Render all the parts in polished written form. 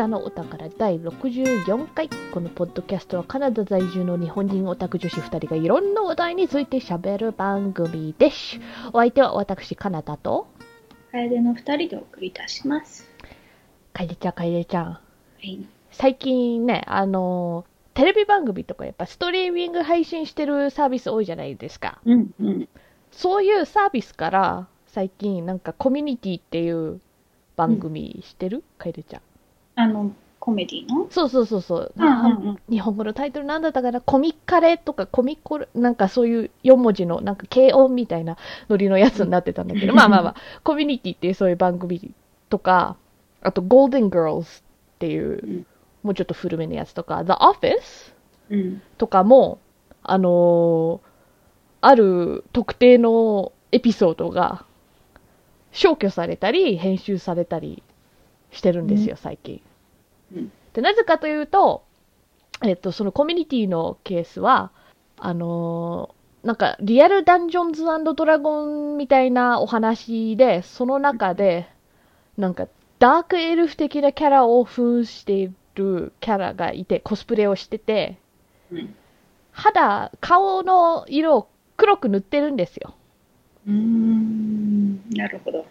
北のお宝第64回。このポッドキャストはカナダ在住の日本人オタク女子2人がいろんなお題について喋る番組です。お相手は私カナダとカエデの2人でお送りいたします。カエデちゃん。はい、最近ね、テレビ番組とかやっぱストリーミング配信してるサービス多いじゃないですか。うんうん。そういうサービスから最近なんかコミュニティっていう番組してる、カエデちゃん。コメディの？そう。日本語のタイトルなんだったかな、コミカレとかコミコレ、なんかそういう4文字のなんか軽音みたいなノリのやつになってたんだけど、まあ、コミュニティっていうそういう番組とか、あとゴールデン・ガールズっていう、もうちょっと古めのやつとか、The Office、とかも、ある特定のエピソードが消去されたり編集されたりしてるんですよ、最近。で、なぜかというと、そのコミュニティのケースは、なんかリアルダンジョンズ&ドラゴンみたいなお話で、その中で、なんかダークエルフ的なキャラを扮しているキャラがいて、コスプレをしてて、顔の色を黒く塗ってるんですよ。なるほど。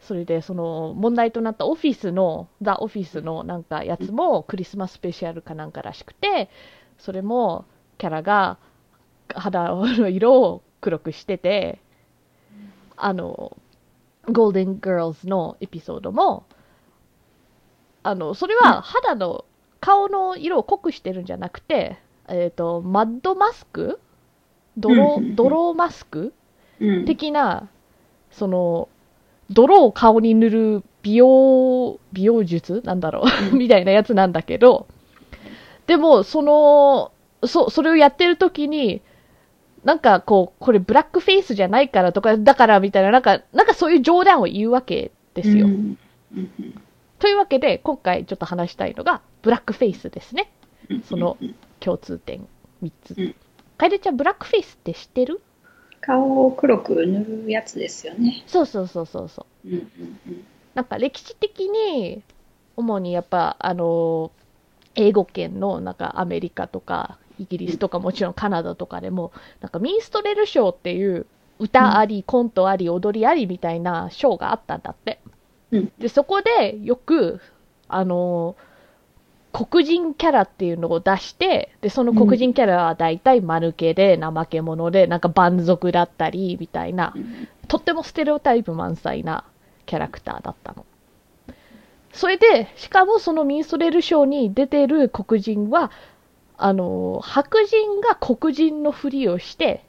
それでその問題となったオフィスの The Office のなんかやつもクリスマススペシャルかなんからしくて、それもキャラが肌の色を黒くしてて、ゴールデン・ガールズのエピソードもそれは肌の顔の色を濃くしてるんじゃなくて、マッドマスク、ドローマスク的な、その泥を顔に塗る美容術なんだろうみたいなやつなんだけど、でもそれをやってる時になんかこう、これブラックフェイスじゃないからとかだからみたいな、なんかそういう冗談を言うわけですよ。というわけで今回ちょっと話したいのがブラックフェイスですね。その共通点3つ。楓ちゃん、ブラックフェイスって知ってる？顔を黒く塗るやつですよね。そう。なんか歴史的に主にやっぱ英語圏のなんかアメリカとかイギリスとか、もちろんカナダとかでもなんかミンストレルショーっていう歌あり、コントあり、踊りありみたいなショーがあったんだって。で、そこでよく黒人キャラっていうのを出して、で、その黒人キャラは大体間抜けで怠け者で、なんか蛮族だったりみたいな、とってもステレオタイプ満載なキャラクターだったの。それで、しかもそのミンストレルショーに出てる黒人は、白人が黒人のふりをして、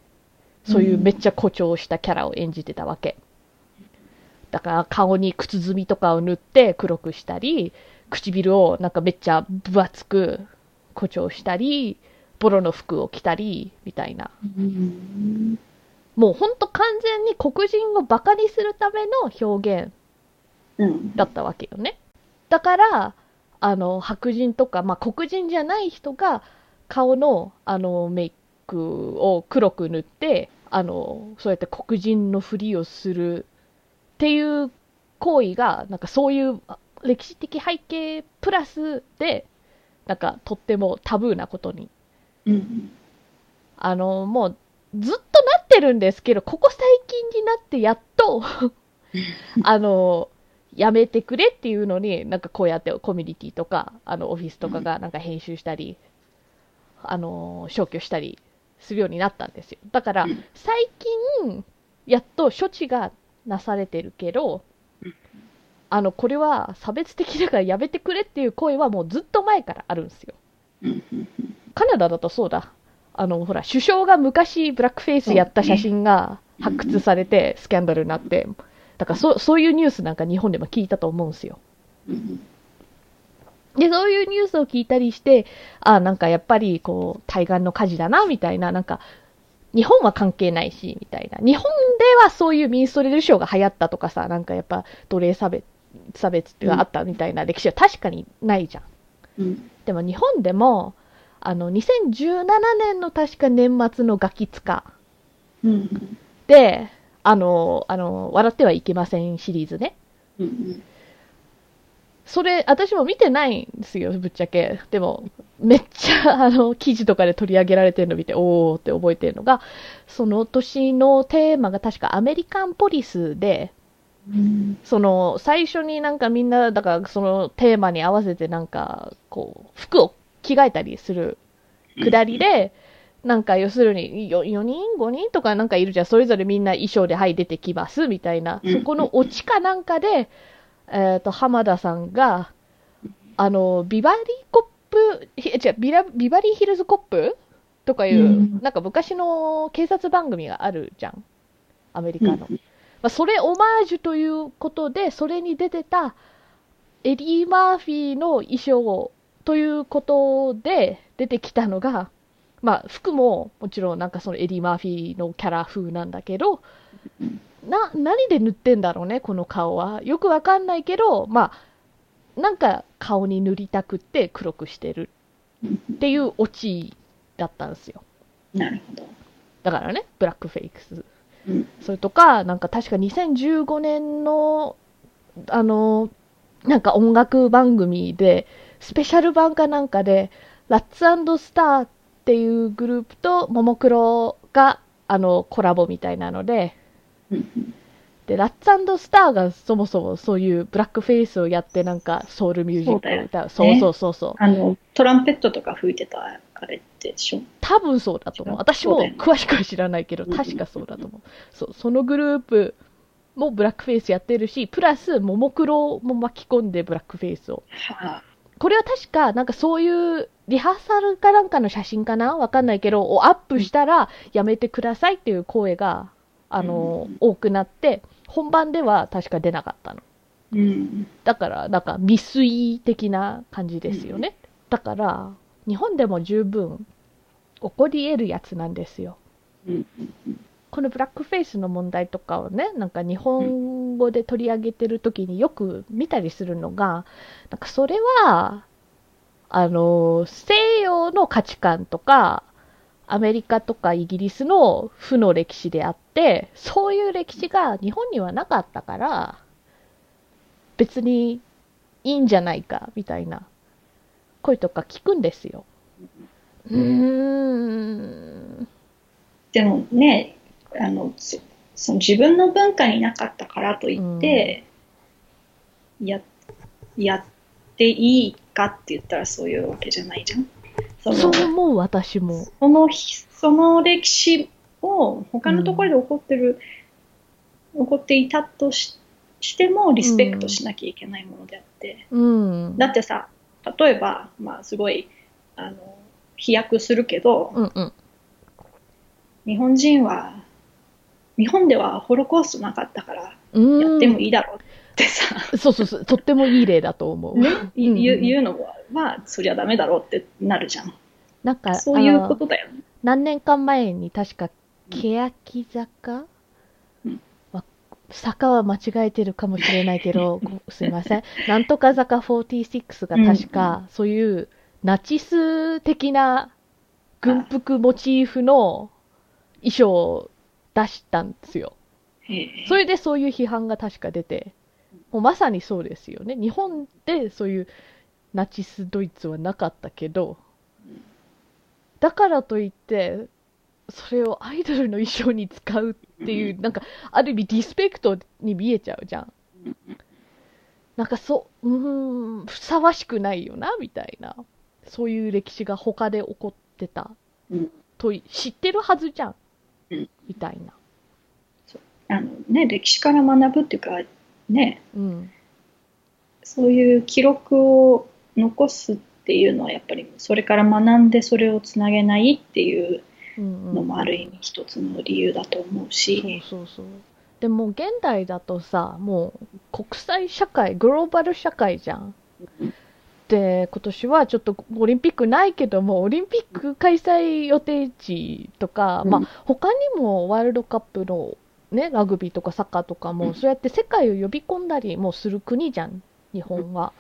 そういうめっちゃ誇張したキャラを演じてたわけ。だから顔に靴墨とかを塗って黒くしたり、唇をなんかめっちゃ分厚く誇張したり、ボロの服を着たりみたいな、もうほんと完全に黒人をバカにするための表現だったわけよね。だから白人とか、まあ、黒人じゃない人が顔の、メイクを黒く塗って、そうやって黒人のふりをするっていう行為が、なんかそういう歴史的背景プラスで、なんかとってもタブーなことに、もうずっとなってるんですけど、ここ最近になってやっとやめてくれっていうのに、なんかこうやってコミュニティとかオフィスとかがなんか編集したり、消去したりするようになったんですよ。だから最近やっと処置がなされてるけど、これは差別的だからやめてくれっていう声はもうずっと前からあるんですよ。カナダだとそうだ。ほら、首相が昔ブラックフェイスやった写真が発掘されてスキャンダルになって、だからそういうニュースなんか日本でも聞いたと思うんですよ。で、そういうニュースを聞いたりして、なんかやっぱりこう、対岸の火事だな、みたいな、なんか、日本は関係ないし、みたいな。日本ではそういうミンストレルショーが流行ったとかさ、なんかやっぱ奴隷差別があったみたいな歴史は確かにないじゃん。でも日本でも2017年の確か年末のガキツカ、で笑ってはいけませんシリーズね、それ私も見てないんですよ、ぶっちゃけ。でもめっちゃ記事とかで取り上げられてるの見て、おーって覚えてるのが、その年のテーマが確かアメリカンポリスで、うん、その最初になんかみんなだからそのテーマに合わせてなんかこう服を着替えたりするくだりで、なんか要するに 4人5人とかなんかいるじゃん、それぞれみんな衣装ではい出てきますみたいな、そこのオチかなんかで、浜田さんがビバリーコップビバリーヒルズコップとかいう、うん、なんか昔の警察番組があるじゃん、アメリカの、うん、まあ、それオマージュということで、それに出てたエディ・マーフィーの衣装ということで出てきたのが、まあ、服ももちろんなんかそのエディ・マーフィーのキャラ風なんだけど、何で塗ってんだろうね、この顔はよくわかんないけど、まあなんか顔に塗りたくって黒くしてるっていうオチだったんですよ。なるほど。だからね、ブラックフェイクス、うん、それとかなんか確か2015年のなんか音楽番組でスペシャル版かなんかでラッツ&スターっていうグループとももクロがコラボみたいなので、うんでラッツ&スターがそもそもそういうブラックフェイスをやってなんかソウルミュージックを歌う、そうそうそう、トランペットとか吹いてたあれでしょ、多分そうだと思う、私も詳しくは知らないけど、確かそうだと思う、うん、そのグループもブラックフェイスやってるし、プラスももクロも巻き込んでブラックフェイスを、はあ、これは確かなんかそういうリハーサルかなんかの写真かな、わかんないけどをアップしたらやめてくださいっていう声がうん、多くなって、本番では確か出なかったの、うん、だからなんか未遂的な感じですよね、うん、だから日本でも十分起こり得るやつなんですよ、うん、このブラックフェイスの問題とかをね、なんか日本語で取り上げてる時によく見たりするのが、なんかそれは西洋の価値観とかアメリカとかイギリスの負の歴史であって、そういう歴史が日本にはなかったから別にいいんじゃないかみたいな声とか聞くんですよ。でもね、その自分の文化になかったからといって、うん、やっていいかって言ったらそういうわけじゃないじゃん。そう思う、私もその歴史を他のところで起こっていたと してもリスペクトしなきゃいけないものであって、うん、だってさ、例えば、まあ、すごい飛躍するけど、うんうん、日本ではホロコーストなかったからやってもいいだろうってさ、うん、そうとってもいい例だと思う、ね、言うのはそりゃダメだろうってなるじゃん。なんかそういうことだよね。何年か前に確か欅坂、うん、坂は間違えてるかもしれないけどすいません、なんとか坂46が確かそういうナチス的な軍服モチーフの衣装を出したんですよ。それでそういう批判が確か出て、もうまさにそうですよね。日本でそういうナチスドイツはなかったけど、だからといってそれをアイドルの衣装に使うっていう、なんかある意味リスペクトに見えちゃうじゃん。なんかふさわしくないよなみたいな、そういう歴史が他で起こってたと知ってるはずじゃんみたいな。ね、歴史から学ぶっていうかね、うん、そういう記録を残すっていうのはやっぱりそれから学んでそれをつなげないっていうのもある意味一つの理由だと思うし、うんうん、そうでも現代だとさ、もう国際社会、グローバル社会じゃん。で今年はちょっとオリンピックないけども、オリンピック開催予定地とか、うん、まあ、他にもワールドカップのね、ラグビーとかサッカーとかもそうやって世界を呼び込んだりもする国じゃん、日本は。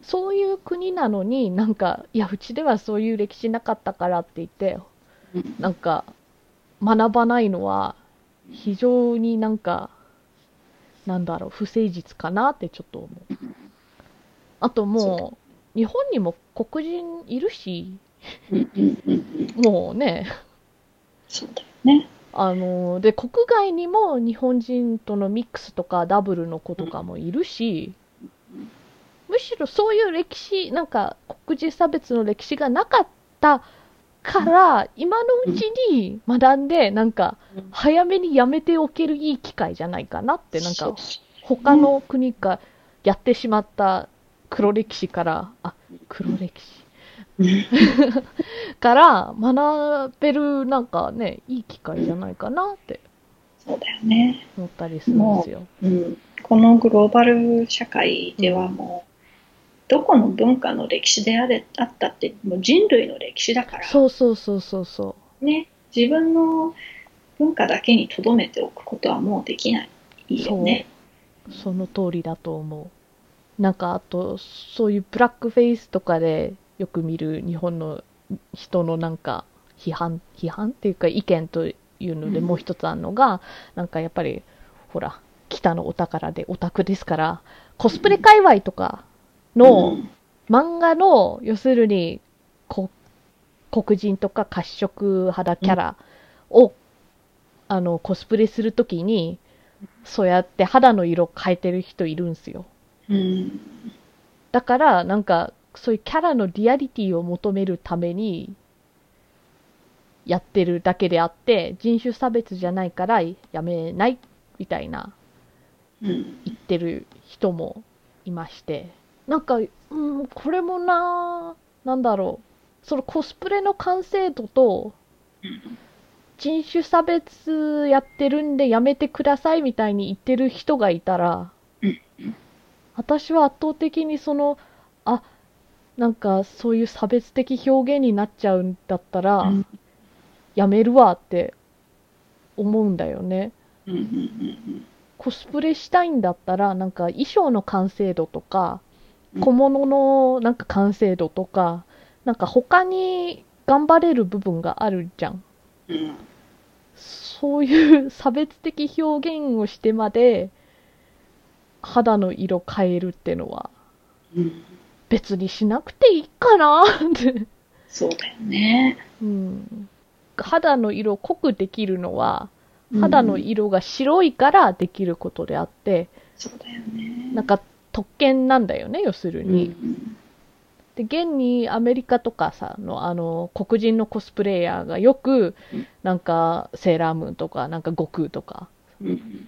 そういう国なのに、なんかいやうちではそういう歴史なかったからって言ってなんか学ばないのは非常になんか、なんだろう、不誠実かなってちょっと思う。あともう日本にも黒人いるし、もうね、そうだよね。で国外にも日本人とのミックスとかダブルの子とかもいるし、むしろそういう歴史、なんか黒人差別の歴史がなかったから今のうちに学んで、なんか早めにやめておけるいい機会じゃないかなって、なんか他の国がやってしまった黒歴史から、あ、黒歴史から学べる、なんかね、いい機会じゃないかなって思ったりするんですよ。そうだよね。もう、このグローバル社会ではもう、どこの文化の歴史であったってもう人類の歴史だから、そうそうそうそうそう、ね、自分の文化だけに留めておくことはもうできないよね。その通りだと思う。なんかあとそういうブラックフェイスとかでよく見る日本の人のなんか批判っていうか意見というので、もう一つあるのが、なんかやっぱりほら北のお宝でオタクですから、コスプレ界隈とかの、漫画の要するに黒人とか褐色肌キャラを、コスプレするときにそうやって肌の色変えてる人いるんすよ。だからなんかそういうキャラのリアリティを求めるためにやってるだけであって、人種差別じゃないからやめないみたいな言ってる人もいまして、なんか、これもなんだろう、そのコスプレの完成度と人種差別やってるんでやめてくださいみたいに言ってる人がいたら、私は圧倒的にその、あ、なんかそういう差別的表現になっちゃうんだったらやめるわって思うんだよね。コスプレしたいんだったら、なんか衣装の完成度とか小物のなんか完成度とか、なんか他に頑張れる部分があるじゃん。そういう差別的表現をしてまで肌の色変えるってのは、別にしなくていいかなって。そうだよね。肌の色を濃くできるのは、肌の色が白いからできることであって、そうだよね。なんか特権なんだよね、要するに。で、現にアメリカとかさの、黒人のコスプレイヤーがよく、なんかセーラームーンとか、なんか悟空とか、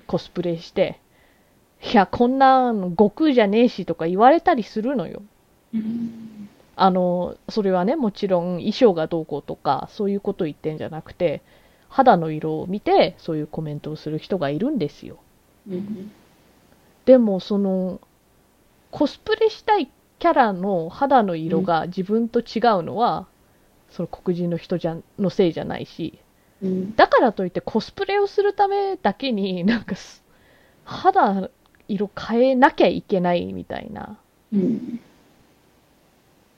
コスプレして、いや、こんな悟空じゃねえしとか言われたりするのよ。それはね、もちろん衣装がどうこうとかそういうことを言ってんじゃなくて、肌の色を見てそういうコメントをする人がいるんですよ。でもそのコスプレしたいキャラの肌の色が自分と違うのは、その黒人の人のせいじゃないし、だからといってコスプレをするためだけになんか肌色変えなきゃいけないみたいな、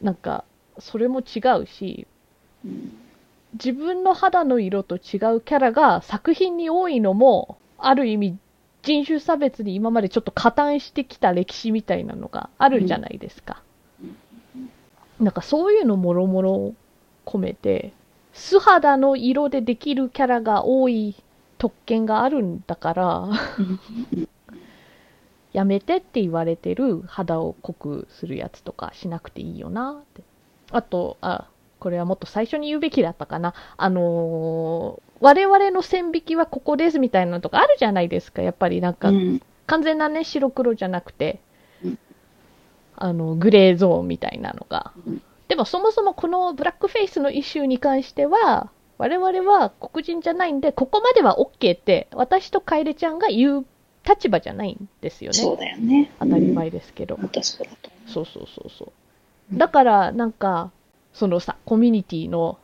なんかそれも違うし、自分の肌の色と違うキャラが作品に多いのも、ある意味人種差別に今までちょっと加担してきた歴史みたいなのがあるじゃないですか。なんかそういうのもろもろ込めて、素肌の色でできるキャラが多い特権があるんだからやめてって言われてる肌を濃くするやつとかしなくていいよなって。あと、これはもっと最初に言うべきだったかな。我々の線引きはここですみたいなのとかあるじゃないですか。やっぱりなんか、完全なね、白黒じゃなくて、グレーゾーンみたいなのが。でもそもそもこのブラックフェイスのイシューに関しては、我々は黒人じゃないんで、ここまでは OK って私とカエデちゃんが言う立場じゃないんですよね。そうだよね。当たり前ですけど。そうそうそうそう。だからなんかそのさ、コミュニティの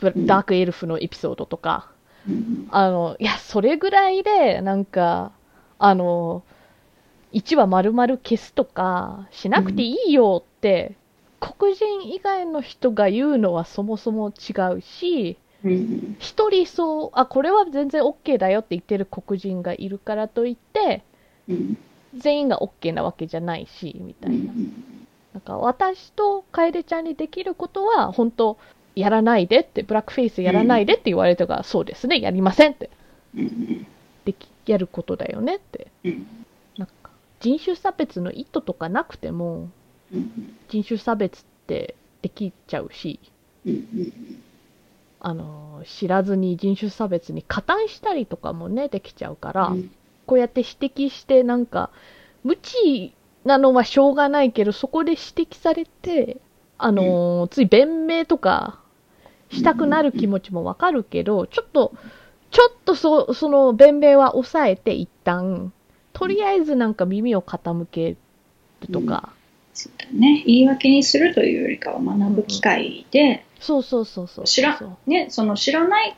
ダークエルフのエピソードとか、いや、それぐらいでなんか1話丸々消すとかしなくていいよって、黒人以外の人が言うのはそもそも違うし。一人これは全然 OK だよって言ってる黒人がいるからといって、全員が OK なわけじゃないしみたいな、なんか私とカエデちゃんにできることは本当やらないでって、ブラックフェイスやらないでって言われたから、うん、そうですねやりませんって、うん、できやることだよねって、うん、なんか人種差別の意図とかなくても、うん、人種差別ってできちゃうし、うん、知らずに人種差別に加担したりとかもねできちゃうから、うん、こうやって指摘してなんか無知なのはしょうがないけど、そこで指摘されてつい弁明とかしたくなる気持ちもわかるけど、ちょっと その弁明は抑えて、一旦とりあえずなんか耳を傾けるとか、うん、ね、言い訳にするというよりかは学ぶ機会で、そうそうそうそう、ね、その知らないっ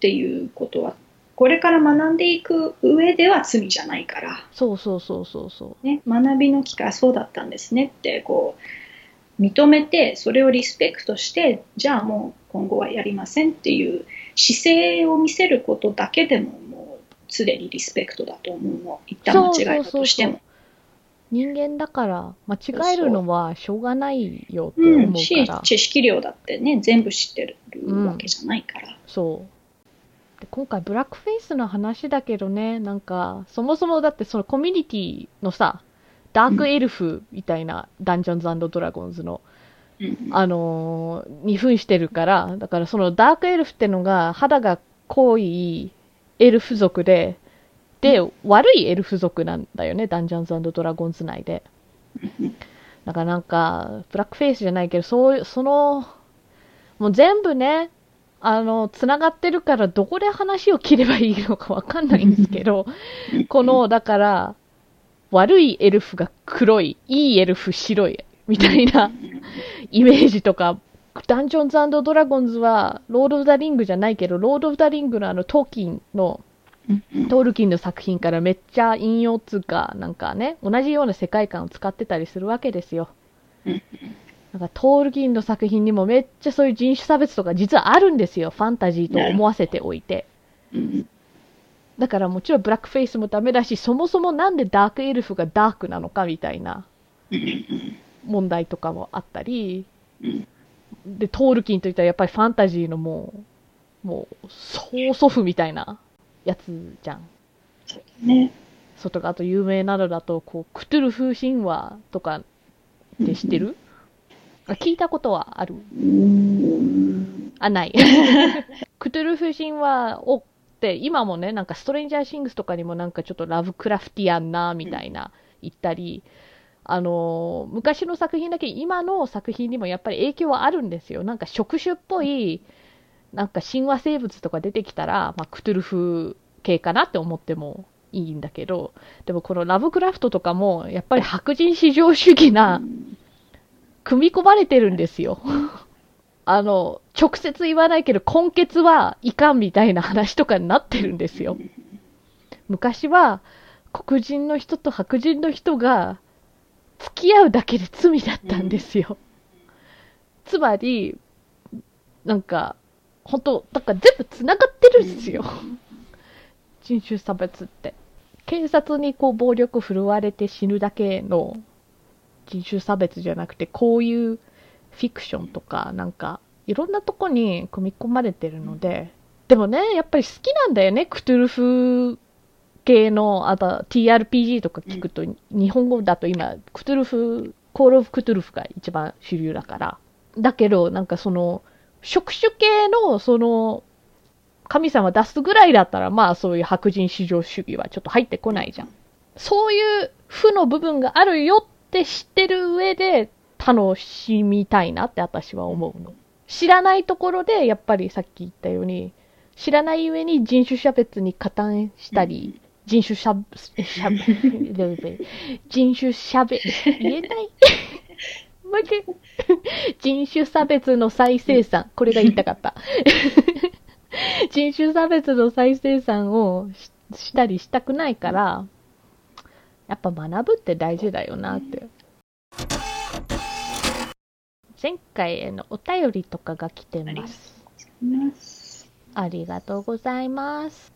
ていうことはこれから学んでいく上では罪じゃないから、そうそうそうそうそう、ね、学びの機会、そうだったんですねってこう認めて、それをリスペクトして、じゃあもう今後はやりませんっていう姿勢を見せることだけでももうすでにリスペクトだと思うの、一旦間違えたとしても、そうそうそうそう、人間だから間違えるのはしょうがないよって思うから、うん、知識量だってね全部知ってるわけじゃないから、うん、そうで今回ブラックフェイスの話だけどね、なんかそもそもだってそのコミュニティのさ、ダークエルフみたいな、ダンジョンズ&ドラゴンズの、に扮してるから、だからそのダークエルフってのが肌が濃いエルフ族で、悪いエルフ族なんだよね、ダンジョンズ&ドラゴンズ内で。だからなんかブラックフェイスじゃないけど、そのもう全部ねつながってるから、どこで話を切ればいいのかわかんないんですけどこのだから悪いエルフが黒い、いいエルフ白いみたいなイメージとか、ダンジョンズ&ドラゴンズはロード・オブ・ザ・リングじゃないけど、ロード・オブ・ザ・リングのトールキンの作品からめっちゃ引用つうか、なんかね、同じような世界観を使ってたりするわけですよ。なんかトールキンの作品にもめっちゃそういう人種差別とか実はあるんですよ、ファンタジーと思わせておいて。だからもちろんブラックフェイスもダメだし、そもそもなんでダークエルフがダークなのかみたいな問題とかもあったり、でトールキンといったらやっぱりファンタジーのもう曽祖父みたいなやつじゃん。そうね。そうとか、あと有名なのだとこうクトゥルフ神話とかって知ってる？聞いたことはある？あ、ない。クトゥルフ神話を今もね、なんかストレンジャーシングスとかにもなんかちょっとラブクラフティアンなみたいな言ったり、昔の作品だけ今の作品にもやっぱり影響はあるんですよ。なんか触手っぽいなんか神話生物とか出てきたら、まあ、クトゥルフ系かなって思ってもいいんだけど、でもこのラブクラフトとかもやっぱり白人至上主義な組み込まれてるんですよ直接言わないけど根血はいかんみたいな話とかになってるんですよ。昔は黒人の人と白人の人が付き合うだけで罪だったんですよ。つまりなんか本当だから全部つながってるんですよ人種差別って。警察にこう暴力振るわれて死ぬだけの人種差別じゃなくて、こういうフィクションとかなんかいろんなとこに組み込まれてるので、でもねやっぱり好きなんだよね、クトゥルフ系の。あと TRPG とか聞くと、日本語だと今クトゥルフ、コールオブクトゥルフが一番主流だから。だけどなんかその触手系のその神様出すぐらいだったら、まあそういう白人至上主義はちょっと入ってこないじゃん。そういう負の部分があるよって知ってる上で楽しみたいなって私は思うの。知らないところでやっぱりさっき言ったように、知らない上に人種差別に加担したり、人種差別の再生産、これが言いたかった人種差別の再生産をしたりしたくないから、やっぱ学ぶって大事だよなって。前回へのお便りとかが来てます。ありがとうございます。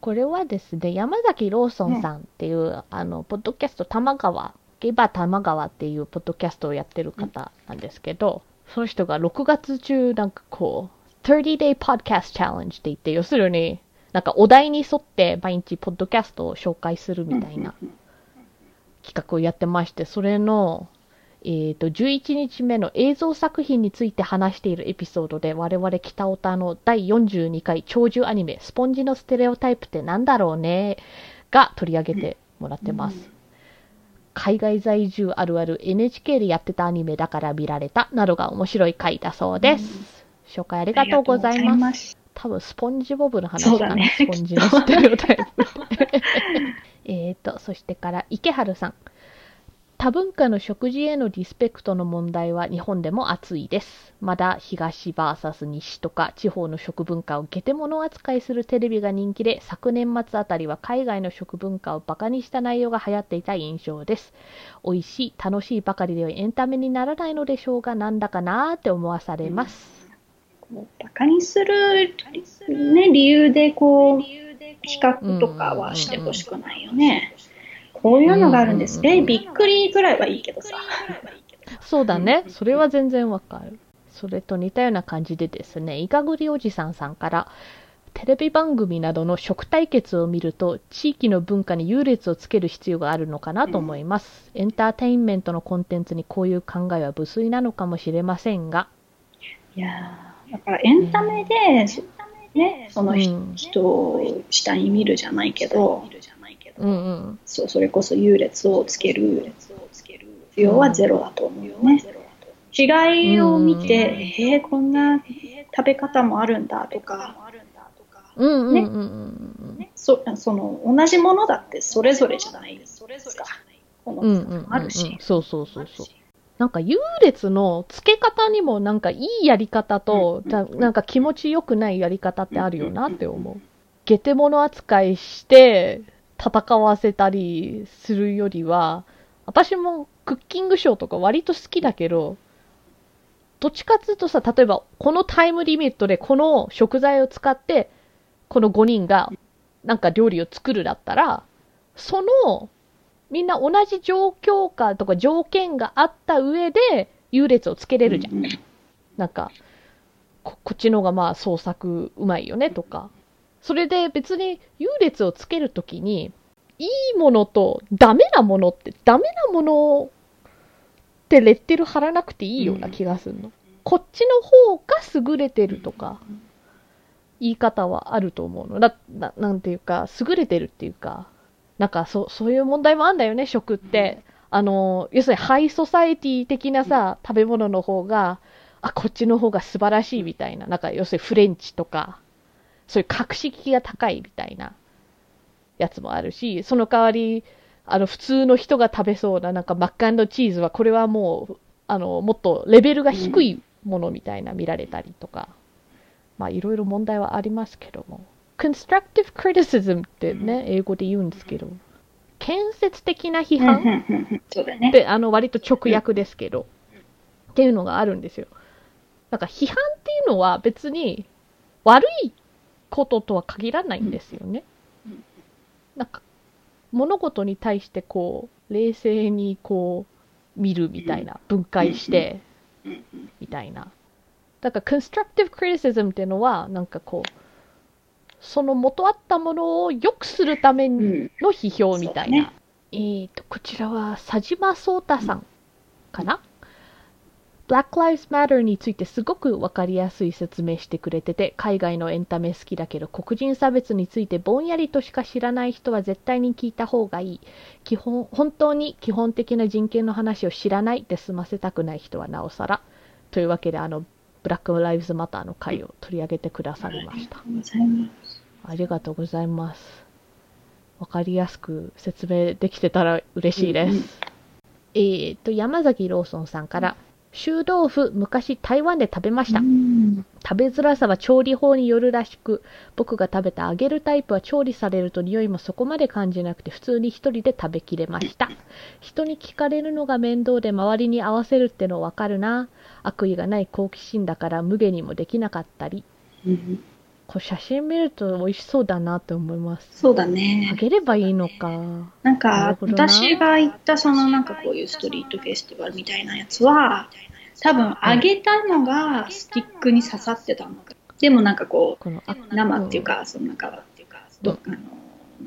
これはですね、山崎ローソンさんっていう、ポッドキャスト玉川ゲバ玉川っていうポッドキャストをやってる方なんですけど、その人が6月中なんかこう30 day podcast challenge って言って、要するになんかお題に沿って毎日ポッドキャストを紹介するみたいな企画をやってまして、それの11日目の映像作品について話しているエピソードで、我々北オタの第42回長寿アニメスポンジのステレオタイプってなんだろうねが取り上げてもらってます、海外在住あるある NHK でやってたアニメだから見られたなどが面白い回だそうです、紹介ありがとうございます。多分スポンジボブの話かな、そうだね、スポンジのステレオタイプそしてから池春さん、多文化の食事へのリスペクトの問題は日本でも熱いです。まだ東 vs 西とか地方の食文化をゲテモノ扱いするテレビが人気で、昨年末あたりは海外の食文化をバカにした内容が流行っていた印象です。美味しい、楽しいばかりではエンタメにならないのでしょうが、なんだかなーって思わされます。バカにする、ね、理由でこう、比較とかはしてほしくないよね。こういうのがあるんですね、びっくりぐらいはいいけどさ。そうだね、それは全然わかる。それと似たような感じでですね、イカグリおじさんさんから、テレビ番組などの食対決を見ると地域の文化に優劣をつける必要があるのかなと思います、エンターテインメントのコンテンツにこういう考えは無粋なのかもしれませんが、いやだからエンタメで、ね、その人を下に見るじゃないけど、それこそ優劣をつける必要はゼロだと思うよね。違いを見て、こんな食べ方もあるんだとか、同じものだってそれぞれじゃないですか。このものもあるし。そうそうそうそう。なんか優劣のつけ方にもなんかいいやり方と、なんか気持ちよくないやり方ってあるよなって思う。ゲテモノ扱いして戦わせたりするよりは、私もクッキングショーとか割と好きだけど、どっちかっていうとさ、例えばこのタイムリミットでこの食材を使ってこの5人がなんか料理を作るだったら、そのみんな同じ状況下とか条件があった上で優劣をつけれるじゃん。なんかこっちのがまあ創作うまいよねとか。それで別に優劣をつけるときに、いいものとダメなものって、ダメなものってレッテル貼らなくていいような気がするの。こっちの方が優れてるとか、言い方はあると思うの。なんていうか、優れてるっていうか、なんかそういう問題もあんだよね、食って。要するにハイソサエティ的なさ、食べ物の方が、あ、こっちの方が素晴らしいみたいな、なんか要するにフレンチとか、そういう格式が高いみたいなやつもあるし、その代わり普通の人が食べそうななんかマッカンのチーズはこれはもうもっとレベルが低いものみたいな見られたりとか、まあいろいろ問題はありますけども、constructive criticism ってね英語で言うんですけど、建設的な批判って割と直訳ですけどっていうのがあるんですよ。なんか批判っていうのは別に悪いこととは限らないんですよね。なんか物事に対してこう冷静にこう見るみたいな、分解してみたいな。だから constructive criticism っていうのはなんかこうその元あったものを良くするための批評みたいな。こちらは佐島聡太さんかな。Black Lives Matter についてすごく分かりやすい説明してくれてて、海外のエンタメ好きだけど黒人差別についてぼんやりとしか知らない人は絶対に聞いた方がいい。本当に基本的な人権の話を知らないで済ませたくない人はなおさら。というわけでBlack Lives Matter の回を取り上げてくださりました。ありがとうございます。分かりやすく説明できてたら嬉しいです。山崎ローソンさんから。臭豆腐、昔台湾で食べました。食べづらさは調理法によるらしく、僕が食べた揚げるタイプは調理されると匂いもそこまで感じなくて、普通に一人で食べきれました。人に聞かれるのが面倒で周りに合わせるってのわかるな。悪意がない好奇心だから無下にもできなかったり。こう写真見ると美味しそうだなって思います。そうだね。あげればいいのか。なんか私が行ったそのなんかこういうストリートフェスティバルみたいなやつは、多分あげたのがスティックに刺さってたのか。でもなんかこう生っていうかそのなんかなん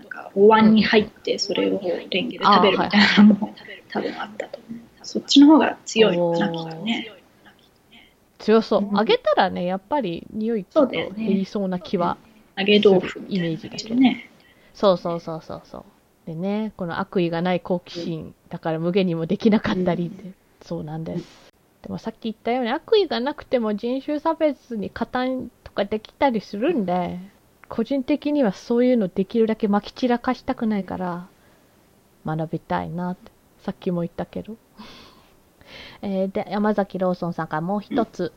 かお椀に入ってそれをレンゲで食べるみたいなのも、はい、多分あったと思う。そっちの方が強いのかなね。強そう。揚げたらね、やっぱり匂いちょっと減りそうな気はする、ね、揚げ豆腐イメージだけどね。そうそうそうそうそう。でね、この悪意がない好奇心だから無限にもできなかったりって、そうなんです。でもさっき言ったように悪意がなくても人種差別に加担とかできたりするんで、個人的にはそういうのできるだけまき散らかしたくないから学びたいなってさっきも言ったけど。で山崎ローソンさんからもう一つ、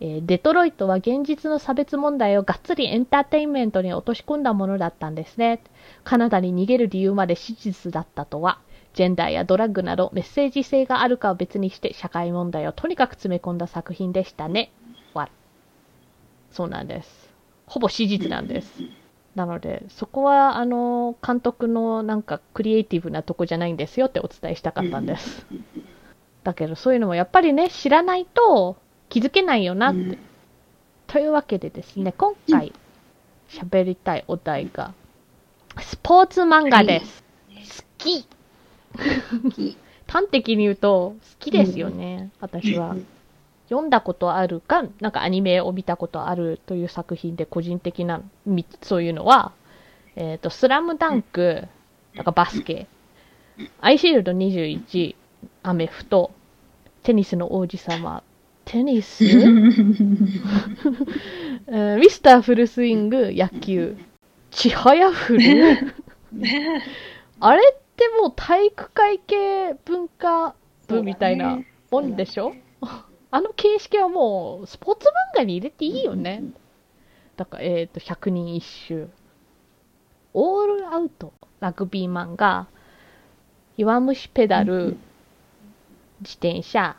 デトロイトは現実の差別問題をがっつりエンターテインメントに落とし込んだものだったんですね。カナダに逃げる理由まで史実だったとは。ジェンダーやドラッグなどメッセージ性があるかは別にして社会問題をとにかく詰め込んだ作品でしたね。わ、そうなんです。ほぼ史実なんです。なのでそこは監督のなんかクリエイティブなとこじゃないんですよってお伝えしたかったんです。だけどそういうのもやっぱりね、知らないと気づけないよなって、というわけでですね、今回喋りたいお題がスポーツ漫画です、好き端的に言うと好きですよね、私は。読んだことあるか、なんかアニメを見たことあるという作品で、個人的なそういうのは、スラムダンク、なんかバスケ、アイシールド21、アメフト、テニスの王子様、テニスミスターフルスイング、野球、ちはやふるあれってもう体育会系文化部みたいなもんでしょ。あの形式はもうスポーツ漫画に入れていいよね。だから100人一首、オールアウト、ラグビー漫画、弱虫ペダル、自転車、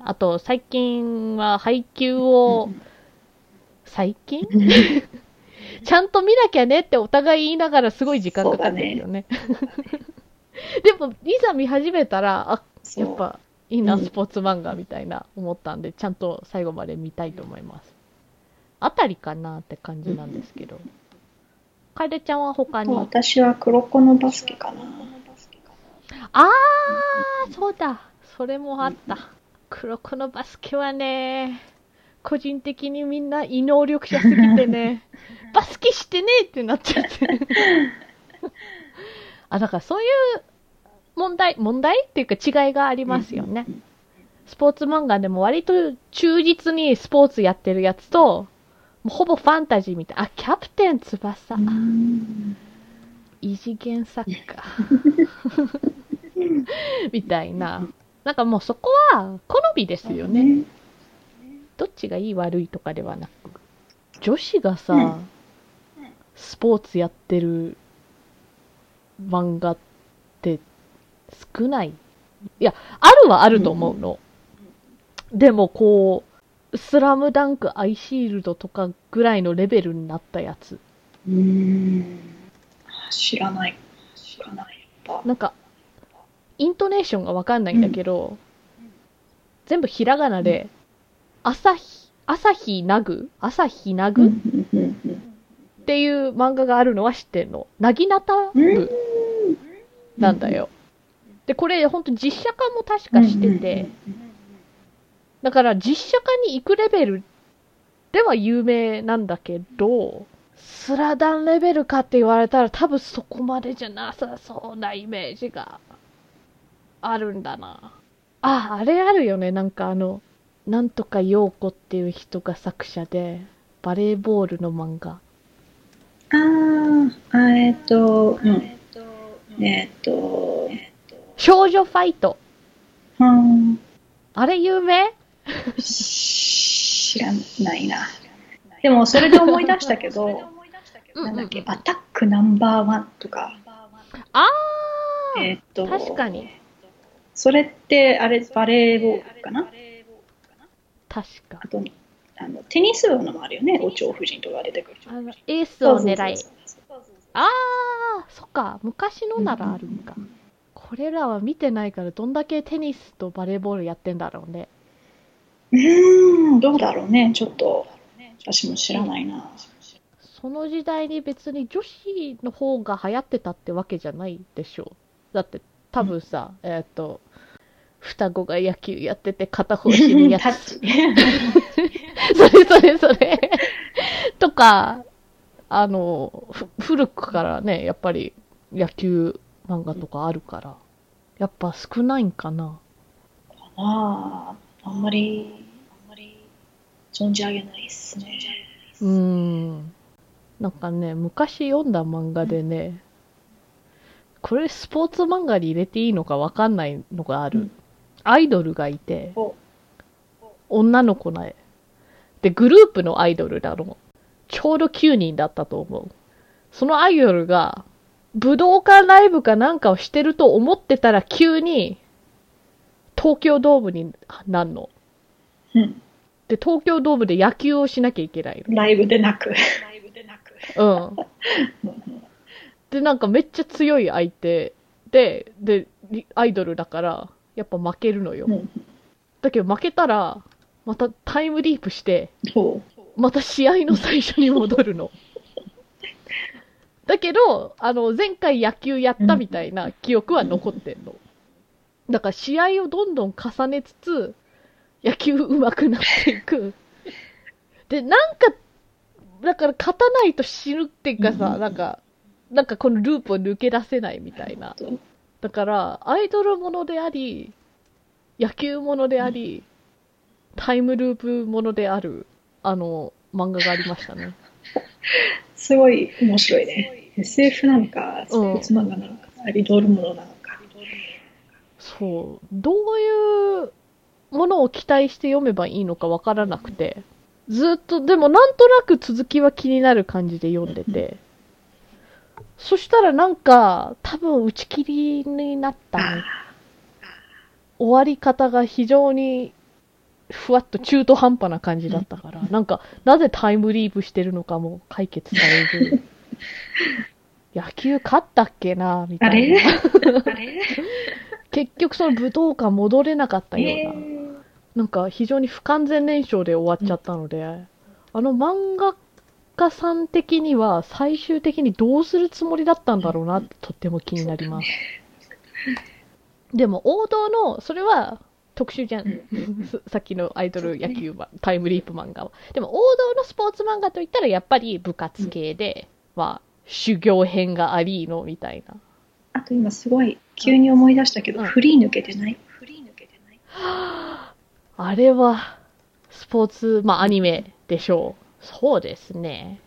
あと最近は配給を最近ちゃんと見なきゃねってお互い言いながらすごい時間かかるんですよね。でもいざ見始めたら、あ、やっぱいいな、スポーツ漫画みたいな思ったんで、ちゃんと最後まで見たいと思います。あたりかなって感じなんですけど。カエデちゃんは他に？私は黒子のバスケかな。あー、そうだ。それもあった。黒子のバスケはね、個人的にみんな異能力者すぎてね、バスケしてねーってなっちゃって。あ、だからそういう問題っていうか違いがありますよね。スポーツ漫画でも割と忠実にスポーツやってるやつと、もうほぼファンタジーみたいな。あ、キャプテン翼。異次元作家。みたいな。なんかもうそこは好みですよね。どっちがいい悪いとかではなく。女子がさ、スポーツやってる漫画って、少ない。いや、あるはあると思うの、でもこうスラムダンク、アイシールドとかぐらいのレベルになったやつ、知らない。なんかイントネーションが分かんないんだけど、全部ひらがなで、朝日なぐっていう漫画があるのは知ってんの。なぎなた部なんだよ。でこれ本当実写化も確かしてて、だから実写化に行くレベルでは有名なんだけど、スラダンレベルかって言われたら多分そこまでじゃなさそうなイメージがあるんだな。あ、あれあるよね。なんかなんとか陽子っていう人が作者でバレーボールの漫画。少女ファイト。あれ有名？知らないな。でもそれで思い出したけど、なんだっけ、アタックナンバーワンとか。ああ。確かに。それってあれバレーボールかな？確か。あとテニス部のもあるよね。お蝶夫人とか出てくる。エースを狙い。ああ、そっか。昔のならあるんか。これらは見てないから、どんだけテニスとバレーボールやってんだろうね。どうだろうね。ちょっと私も知らないな。その時代に別に女子の方が流行ってたってわけじゃないでしょう。だって多分さ、双子が野球やってて片方死ぬやつ。それとか、古くからね、やっぱり野球漫画とかあるから、やっぱ少ないんかな。あんまり存じ上げないっすね。なんかね、昔読んだ漫画でね、これスポーツ漫画に入れていいのかわかんないのがある。アイドルがいて、女の子なで、グループのアイドルだろう。ちょうど9人だったと思う。そのアイドルが、武道館ライブかなんかをしてると思ってたら急に、東京ドームになんの。で、東京ドームで野球をしなきゃいけないの。ライブでなく。で、なんかめっちゃ強い相手で、アイドルだから、やっぱ負けるのよ。だけど負けたら、またタイムリープして、また試合の最初に戻るの。だけど、前回野球やったみたいな記憶は残ってんの。だから試合をどんどん重ねつつ、野球上手くなっていく。で、なんか、だから勝たないと死ぬっていうかさ、なんかこのループを抜け出せないみたいな。だから、アイドルものであり、野球ものであり、タイムループものである、漫画がありましたね。すごい面白いね。SF なのか、スポーツ漫画なのか、アイドルものなのか。そう。どういうものを期待して読めばいいのかわからなくて、ずっと、でもなんとなく続きは気になる感じで読んでて、そしたらなんか、多分打ち切りになったね。終わり方が非常にふわっと中途半端な感じだったから、なんか、なぜタイムリープしてるのかも解決されず、野球勝ったっけな、みたいな。あれ結局その武道館戻れなかったような。なんか非常に不完全燃焼で終わっちゃったので、漫画家さん的には最終的にどうするつもりだったんだろうなってとっても気になります。でも王道の、それは特殊じゃん。さっきのアイドル野球タイムリープ漫画は。でも王道のスポーツ漫画といったらやっぱり部活系で、修行編がありのみたいな。あと今すごい急に思い出したけど、フリー抜けてない。あれは、スポーツ、アニメでしょう。そうですね。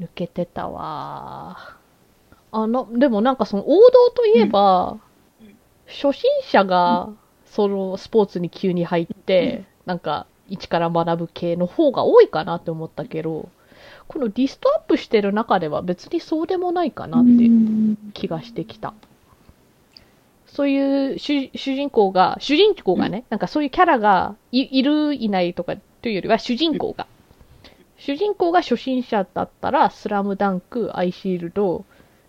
抜けてたわ。でもなんかその王道といえば、初心者が、そのスポーツに急に入って、なんか、一から学ぶ系の方が多いかなって思ったけど、このリストアップしてる中では別にそうでもないかなって気がしてきた。そういう主人公がね、なんかそういうキャラが いる、いないとかというよりは主人公が初心者だったら、スラムダンク、アイシールド、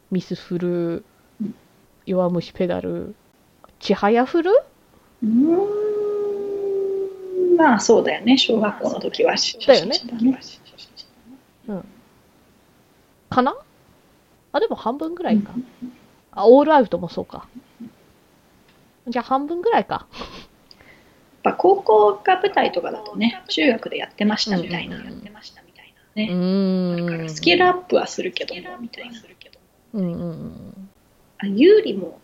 ミスフル、弱虫ペダル、ちはやふる？そうだよね。小学校の時は初心者だね。かな？でも半分ぐらいか。オールアウトもそうか。じゃあ半分ぐらいか。やっぱ高校が舞台とかだとね、中学でやってましたみたいな。だからスケールアップはするけどもみたいな。有利も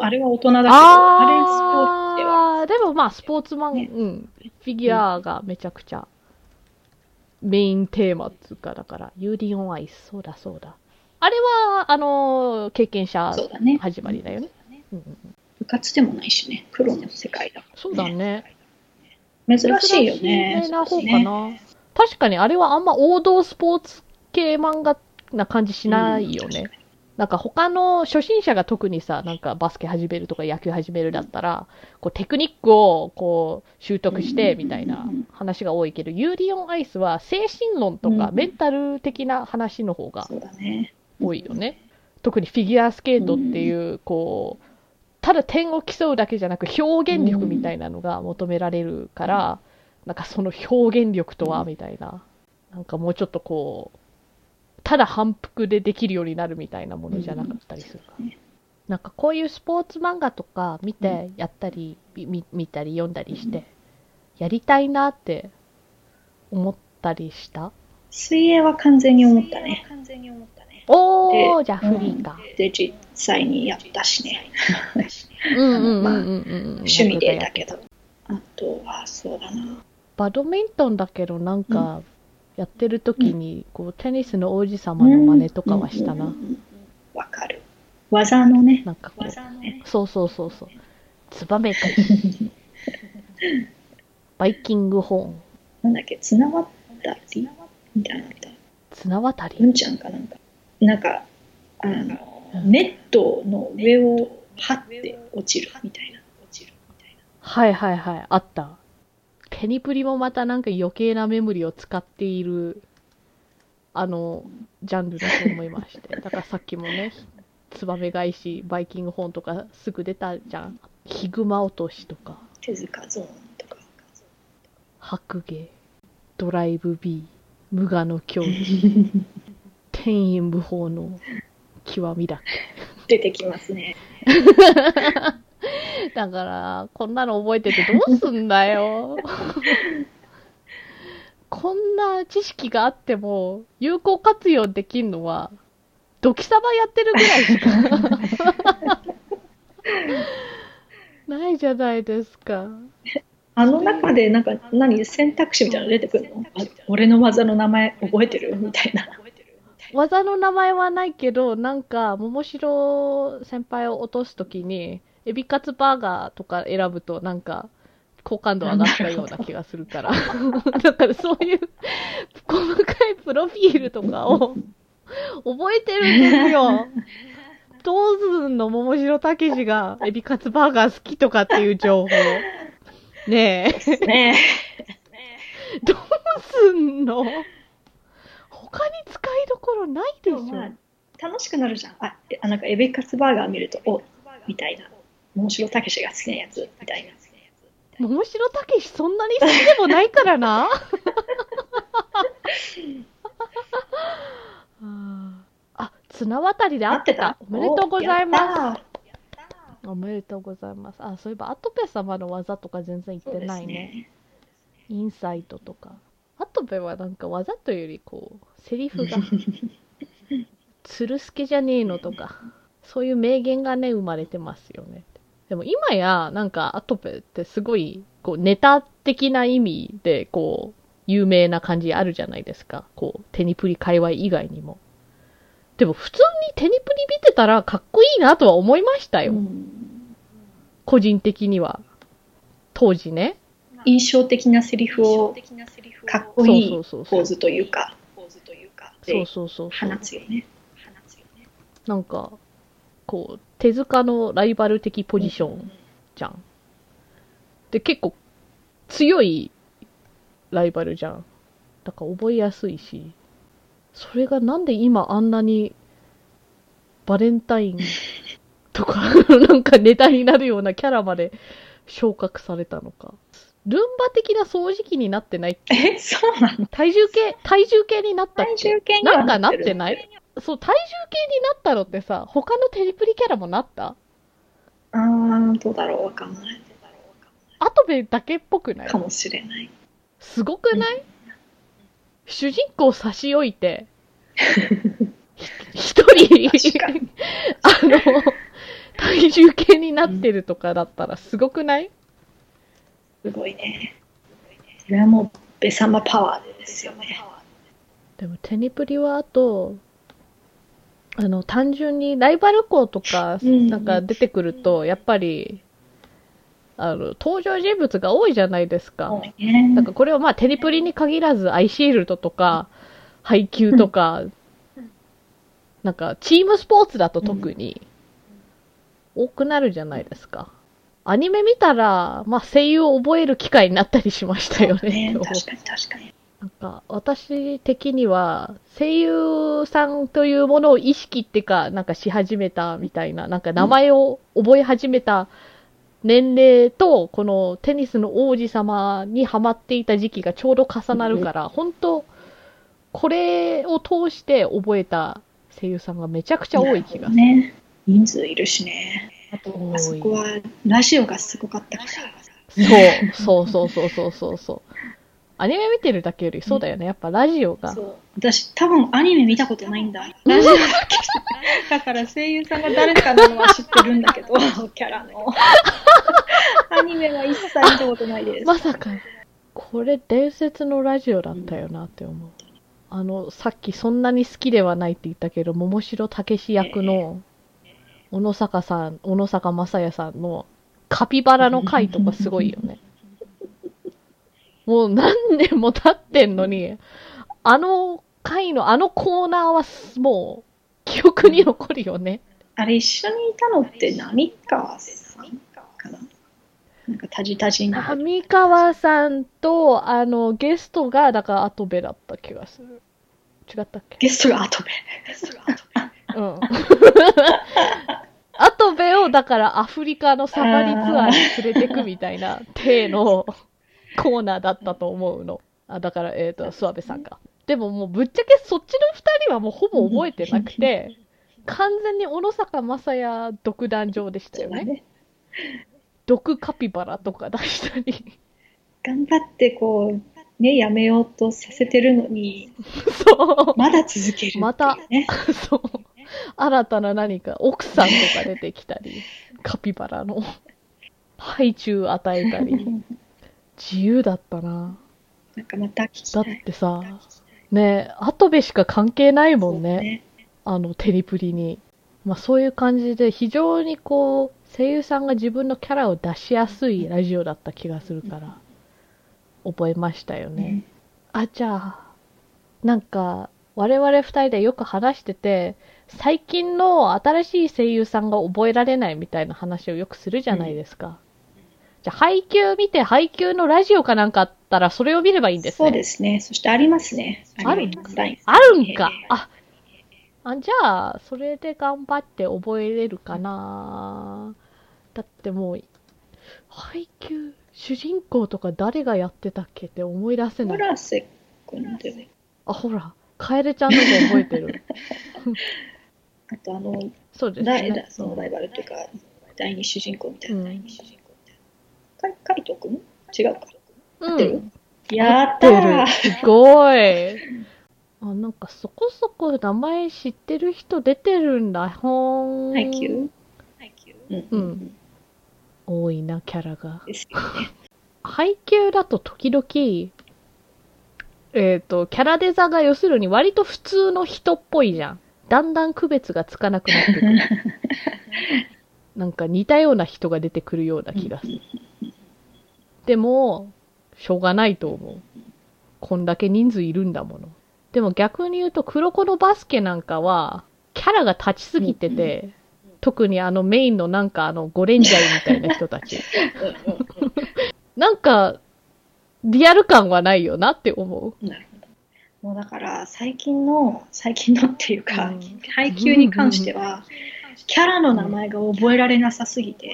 あれは大人だけど、あれスポーツでは。でもスポーツマン、フィギュアがめちゃくちゃメインテーマっていうか、だからユーリオンアイス、そうだ。あれは経験者始まりだよね。部活でもないしね、プロの世界だから、ね。そうだね。珍しいよね。そうかな。確かにあれはあんま王道スポーツ系漫画な感じしないよね。なんか他の初心者が特にさ、なんかバスケ始めるとか野球始めるだったら、こうテクニックをこう習得してみたいな話が多いけど、ユーリオンアイスは精神論とかメンタル的な話の方が多いよね。特にフィギュアスケートっていう、こう、ただ点を競うだけじゃなく表現力みたいなのが求められるから、なんかその表現力とはみたいな、なんかもうちょっとこう、ただ反復でできるようになるみたいなものじゃなかったりするから、うん、なんかこういうスポーツ漫画とか見てやったり、見たり読んだりして、やりたいなって思ったりした。水泳は完全に思ったね。おー、じゃあフリーか。で、実際にやったしね。趣味でだけど。あとはそうだな。バドミントンだけどなんか、やってる時にこうテニスの王子様の真似とかはしたな。わかる。技のね。なんかこう技のね。そう。ツバメかい。バイキングホーン。なんだっけ、綱渡りみたいなみたいな。綱渡り。うんちゃんかなんか。なんかあの、ネットの上を張って落ちるみたいな。はい、あった。ペニプリもまたなんか余計なメモリを使っているあのジャンルだと思いまして、だからさっきもね、ツバメ返し、バイキングホーンとかすぐ出たじゃん。ヒグマ落としとか、手塚ゾーンとか、白芸、ドライブ B、 無我の境地、天衣無縫の極みだっけ、出てきますね。だからこんなの覚えててどうすんだよ。こんな知識があっても有効活用できんのはドキサバやってるぐらいしかないじゃないですか。あの中でなんか何選択肢みたいなの出てくるの？俺の技の名前覚えてるみたいな。技の名前はないけど、なんか桃城先輩を落とすときにエビカツバーガーとか選ぶとなんか好感度上がったような気がするから。だからそういう細かいプロフィールとかを覚えてるんですよ。どうすんの、桃城武史がエビカツバーガー好きとかっていう情報。ねえ。どうすんの、他に使いどころないでしょ。まあ、楽しくなるじゃん。あ、なんかエビカツバーガー見ると、お、みたいな。桃城武史が好きなやつみたいな。桃城武史そんなに好きでもないからな。あ、綱渡りで合ってた。おめでとうございます。おめでとうございます。あ、そういえばアトペ様の技とか全然言ってないね。インサイトとか。アトペはなんか技というよりこうセリフがつるすけじゃねえのとか。そういう名言がね、生まれてますよね。でも今や、なんか、アトペってすごい、こう、ネタ的な意味で、こう、有名な感じあるじゃないですか。こう、テニプリ界隈以外にも。でも、普通にテニプリ見てたら、かっこいいなとは思いましたよ。うん、個人的には。当時ね。印象的なセリフを、かっこいいポーズというか、そうそうそう。放つよね。なんか、こう手塚のライバル的ポジションじゃん。で結構強いライバルじゃん。だから覚えやすいし、それがなんで今あんなにバレンタインとかなんかネタになるようなキャラまで昇格されたのか。ルンバ的な掃除機になってないっけ？え、そうなの？体重計になったっけ？なんかなってない？そう、体重計になったのってさ、他のテニプリキャラもなった？どうだろう、わかんない。アトベだけっぽくない？かもしれない。すごくない？うん、主人公を差し置いて、一人体重計になってるとかだったらすごくない？すごいね。それはもう、ベ様パワーですよね。でも、テニプリはあと、単純にライバル校とか、なんか出てくると、やっぱり、登場人物が多いじゃないですか。なんかこれはまあ、テニプリに限らず、アイシールドとか、ハイキューとか、なんかチームスポーツだと特に多くなるじゃないですか。アニメ見たら、まあ、声優を覚える機会になったりしましたよね。確かに確かに。なんか私的には声優さんというものを意識ってかなんかし始めたみたいな、なんか名前を覚え始めた年齢と、このテニスの王子様にハマっていた時期がちょうど重なるから、本当これを通して覚えた声優さんがめちゃくちゃ多い気がする。ね、人数いるしね。あとあそこはラジオがすごかったから。そうそうそうそうそうそう。アニメ見てるだけよりそうだよね。やっぱラジオが。そう。私多分アニメ見たことないんだ。ラジオだから声優さんが誰かなのは知ってるんだけど、キャラの。アニメは一切見たことないです。まさか。これ伝説のラジオだったよなって思う。さっきそんなに好きではないって言ったけど、桃城武史役の小野坂正也さんのカピバラの回とかすごいよね。もう何年も経ってんのに、あの回のあのコーナーはもう記憶に残るよね。あれ一緒にいたのって浪川さんかな。なんかタジタジになる。浪川さんとゲストがだからアトベだった気がする。違ったっけ？ゲストがアトベ。うん。アトベをだからアフリカのサファリツアーに連れてくみたいな体のコーナーだったと思うの。あ、だから諏訪部さんか。でももうぶっちゃけそっちの2人はもうほぼ覚えてなくて、完全に小野坂正也独壇場でしたよね。毒カピバラとか出したり。頑張ってこう。ね、やめようとさせてるのに、そうまだ続ける、ね、またそう新たな何か奥さんとか出てきたりカピバラのハイチュウ与えたり自由だったな。なんかまた聞きたい。だってさ、ねえアトベしか関係ないもん ねテニプリに、まあ、そういう感じで非常にこう声優さんが自分のキャラを出しやすいラジオだった気がするから覚えましたよね。あ、じゃあなんか我々二人でよく話してて、最近の新しい声優さんが覚えられないみたいな話をよくするじゃないですか、じゃあ配給見て、配給のラジオかなんかあったらそれを見ればいいんですね。そうですね。そしてありますね。あるんか、あ、じゃあそれで頑張って覚えれるかな。だってもう配給主人公とか誰がやってたっけって思い出せない。村瀬くんだよね。あ、ほら、カエデちゃんのも覚えてる。あとそうですね。そのライバルというか、第二主人公みたいな。カイトくん？違うか。合ってる？やったー！すごい。あ、なんかそこそこ名前知ってる人出てるんだ。ほーん。ハイキュー。うん。多いなキャラが。配給だと時々キャラデザが要するに割と普通の人っぽいじゃん。だんだん区別がつかなくなってくる。なんか似たような人が出てくるような気がする。でもしょうがないと思う。こんだけ人数いるんだもの。でも逆に言うと黒子のバスケなんかはキャラが立ちすぎてて。特にメインのなんかゴレンジャーみたいな人たち。なんか、リアル感はないよなって思う。なるほど。もうだから、最近のっていうか、配給に関しては、キャラの名前が覚えられなさすぎて、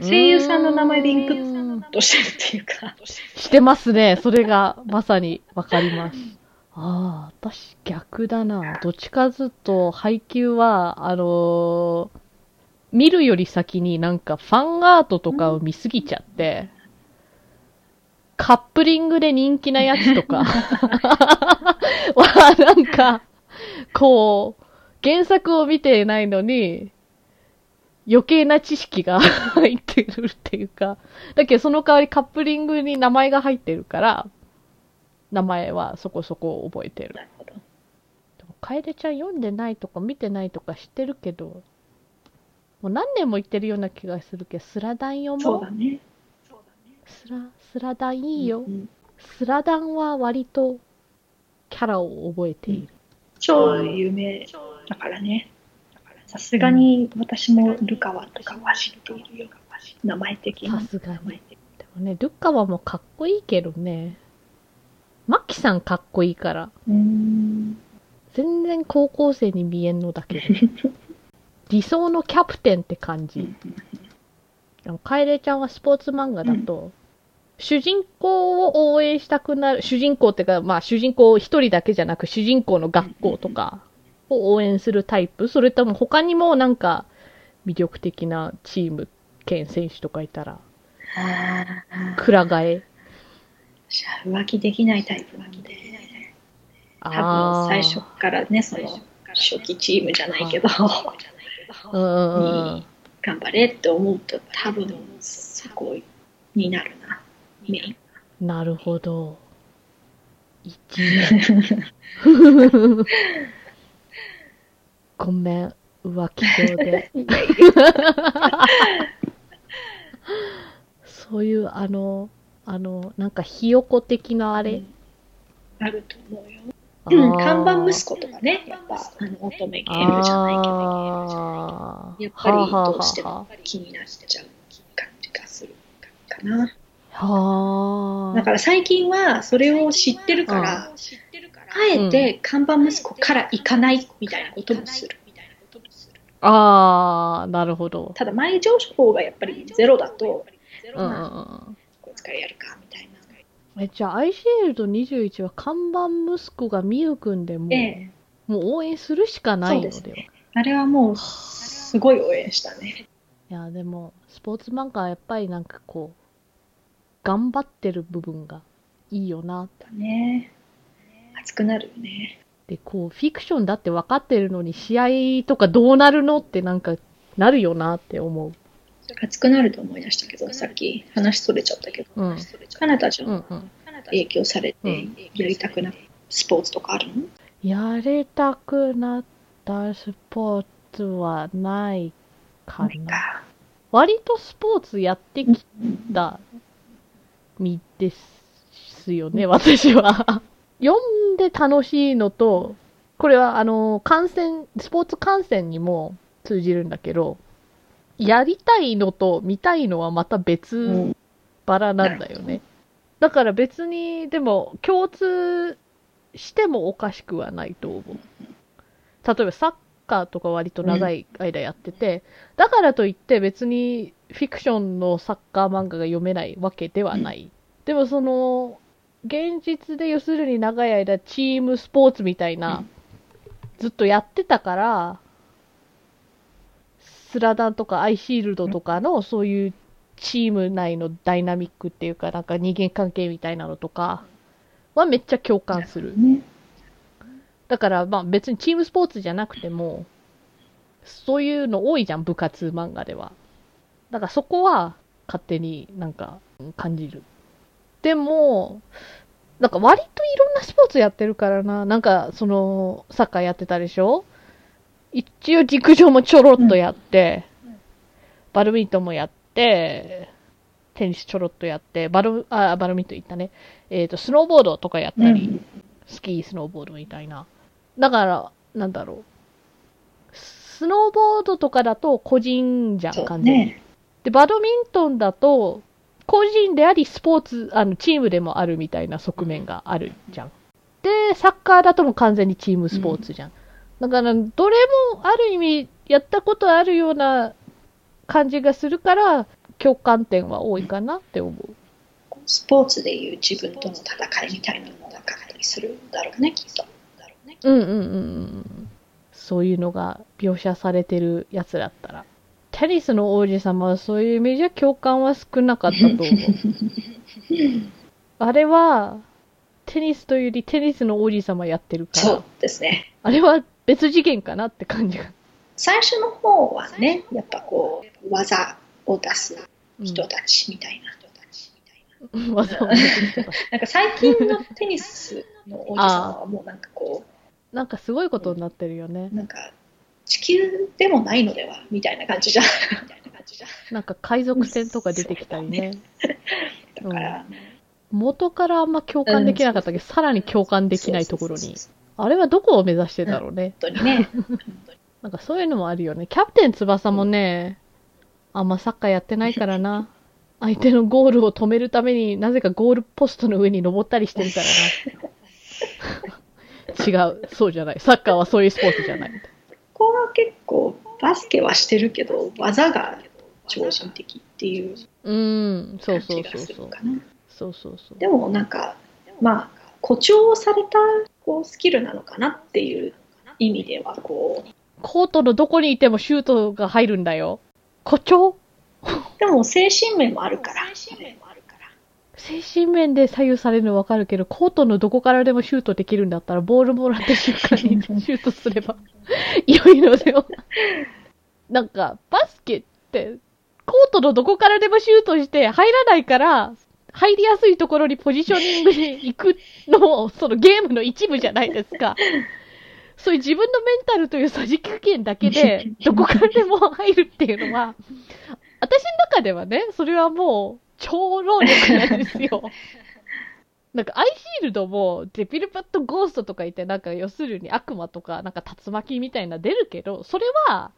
声優さんの名前でインプットしてるっていうか。してますね。それがまさにわかります。ああ、私逆だな。どっちかずっと配給は、見るより先になんかファンアートとかを見すぎちゃって、カップリングで人気なやつとかは、なんか、こう、原作を見てないのに、余計な知識が入ってるっていうか、だけどその代わりカップリングに名前が入ってるから、名前はそこそこ覚えてる。なるほど。でもカエデちゃん読んでないとか見てないとか知ってるけど、もう何年も言ってるような気がするけど、スラダン読もう。そうだね。スラダンいいよ。スラダンは割とキャラを覚えている。超有名だからね。さすがに私もルカワとかは知っているよ。名前的に。さすがに。でもね、ルカワもかっこいいけどね。マキさんかっこいいから。全然高校生に見えんのだけど。理想のキャプテンって感じ。カエデちゃんはスポーツ漫画だと、主人公を応援したくなる、主人公ってか、まあ主人公一人だけじゃなく主人公の学校とかを応援するタイプ、それとも他にもなんか魅力的なチーム兼選手とかいたら、くら替え。じゃあ浮気できないタイプなんで、多分最初からね、その初期チームじゃないけど、に頑張れって思うと多分そこになるな。なるほど。ごめん、浮気症で。そういうなんかひよこ的なあれ、あると思うよ。看板息子とかね、やっぱ乙女ゲームじゃないけど、やっぱりどうしても気になっちゃう感じがするかな。だから最近はそれを知ってるから、あえて看板息子から行かないみたいなこともする。ああ、なるほど。ただ前情報がやっぱりゼロだと、こいつからやるかみたいな。じゃあアイシールド21は看板息子がミユくんでも、もう応援するしかないのでは。そうですね、あれはもうすごい応援したね。いやでもスポーツ漫画はやっぱりなんかこう頑張ってる部分がいいよなって。ね、熱くなるよね。でこうフィクションだって分かってるのに試合とかどうなるのってなんかなるよなって思う。熱くなると思い出したけど、さっき話それちゃったけど、カナダちゃん影響されてやりたくなったスポーツとかあるの？やりたくなったスポーツはないかな。割とスポーツやってきた身ですよね、私は。読んで楽しいのと、これはスポーツ観戦にも通じるんだけど、やりたいのと見たいのはまた別腹なんだよね。だから別にでも共通してもおかしくはないと思う。例えばサッカーとか割と長い間やってて、だからといって別にフィクションのサッカー漫画が読めないわけではない。でもその現実で要するに長い間チームスポーツみたいなずっとやってたから、スラダンとかアイシールドとかのそういうチーム内のダイナミックっていうかなんか人間関係みたいなのとかはめっちゃ共感する。だからまあ別にチームスポーツじゃなくてもそういうの多いじゃん、部活漫画では。だからそこは勝手になんか感じる。でもなんか割といろんなスポーツやってるからな、なんかそのサッカーやってたでしょ、一応陸上もちょろっとやって、バドミントンもやって、テニスちょろっとやって、バドミントン行ったね。スノーボードとかやったり、スキー、スノーボードみたいな。だから、なんだろう。スノーボードとかだと個人じゃん、完全に。で、バドミントンだと、個人であり、スポーツ、チームでもあるみたいな側面があるじゃん。で、サッカーだとも完全にチームスポーツじゃん。だからどれもある意味やったことあるような感じがするから共感点は多いかなって思う。スポーツでいう自分との戦いみたいなのがあったりするんだろうね、きっと。そういうのが描写されてるやつだったら。テニスの王子様はそういう意味じゃ共感は少なかったと思う。あれはテニスというよりテニスの王子様やってるから。そうですね。あれは別次元かなって感じが。最初の方はね、やっぱこう技を出す人たちみたいな人たちみたいな。技を出す人たち。なんか最近のテニスの王子様はもうなんかこうなんかすごいことになってるよね。なんか地球でもないのではみたいな感じじゃん。みたいな感じじゃん。なんか海賊船とか出てきたりね。だから元からあんま共感できなかったけど、さらに共感できないところに。そうそうそうそうあれはどこを目指してたろうね。本当にね。なんかそういうのもあるよね。キャプテン翼もね、あんまサッカーやってないからな。相手のゴールを止めるためになぜかゴールポストの上に登ったりしてるからな。違う、そうじゃない。サッカーはそういうスポーツじゃない。ここは結構バスケはしてるけど、技が超人的っていう感じがするかな。でもなんか、まあ誇張されたこうスキルなのかなっていう意味ではこうコートのどこにいてもシュートが入るんだよ。誇張でも精神面もあるから、精神面で左右されるの分かるけど、コートのどこからでもシュートできるんだったら、ボールもらって瞬間にシュートすれば良いのでは。なんかバスケってコートのどこからでもシュートして入らないから、入りやすいところにポジショニングに行くのもそのゲームの一部じゃないですか。そういう自分のメンタルというさじ加減だけでどこからでも入るっていうのは、私の中ではね、それはもう超労力なんですよ。なんかアイシールドもデビルバットゴーストとか言って、なんか要するに悪魔とかなんか竜巻みたいな出るけど、それは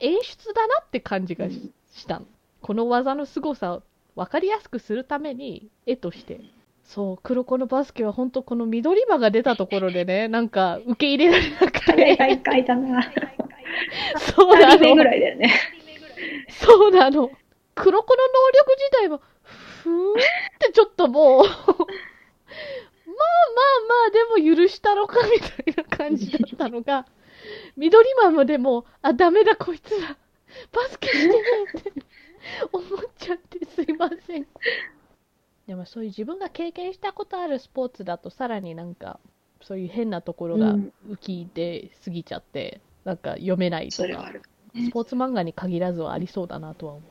演出だなって感じがしたの。この技の凄さを分かりやすくするために絵として、そう黒子のバスケは本当この緑間が出たところでね、なんか受け入れられなくて、ね、大会だな。そうなの。2人目ぐらいだよね。そうなの。黒子の能力自体はふーってちょっともうまあまあまあでも許したろかみたいな感じだったのが、緑間もでもあダメだこいつらバスケしてねって。思っちゃってすいません。でもそういう自分が経験したことあるスポーツだと、さらになんかそういう変なところが浮き出すぎちゃって、うん、なんか読めないとか、スポーツ漫画に限らずはありそうだなとは思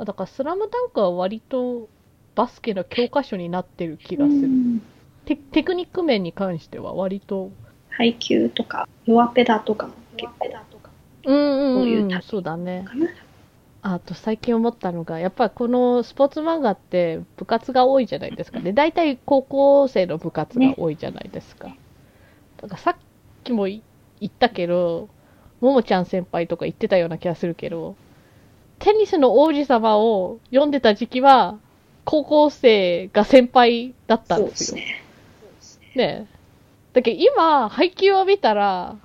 う。だからスラムダンクは割とバスケの教科書になってる気がする、うん、テクニック面に関しては割と配球とか弱ペダとかも結構うん、そうだね。あと最近思ったのが、やっぱりこのスポーツ漫画って部活が多いじゃないですかね。大体高校生の部活が多いじゃないですか。だからさっきも言ったけど、ももちゃん先輩とか言ってたような気がするけど、テニスの王子様を読んでた時期は高校生が先輩だったんですよ。ねえ。だけど今配球を見たら、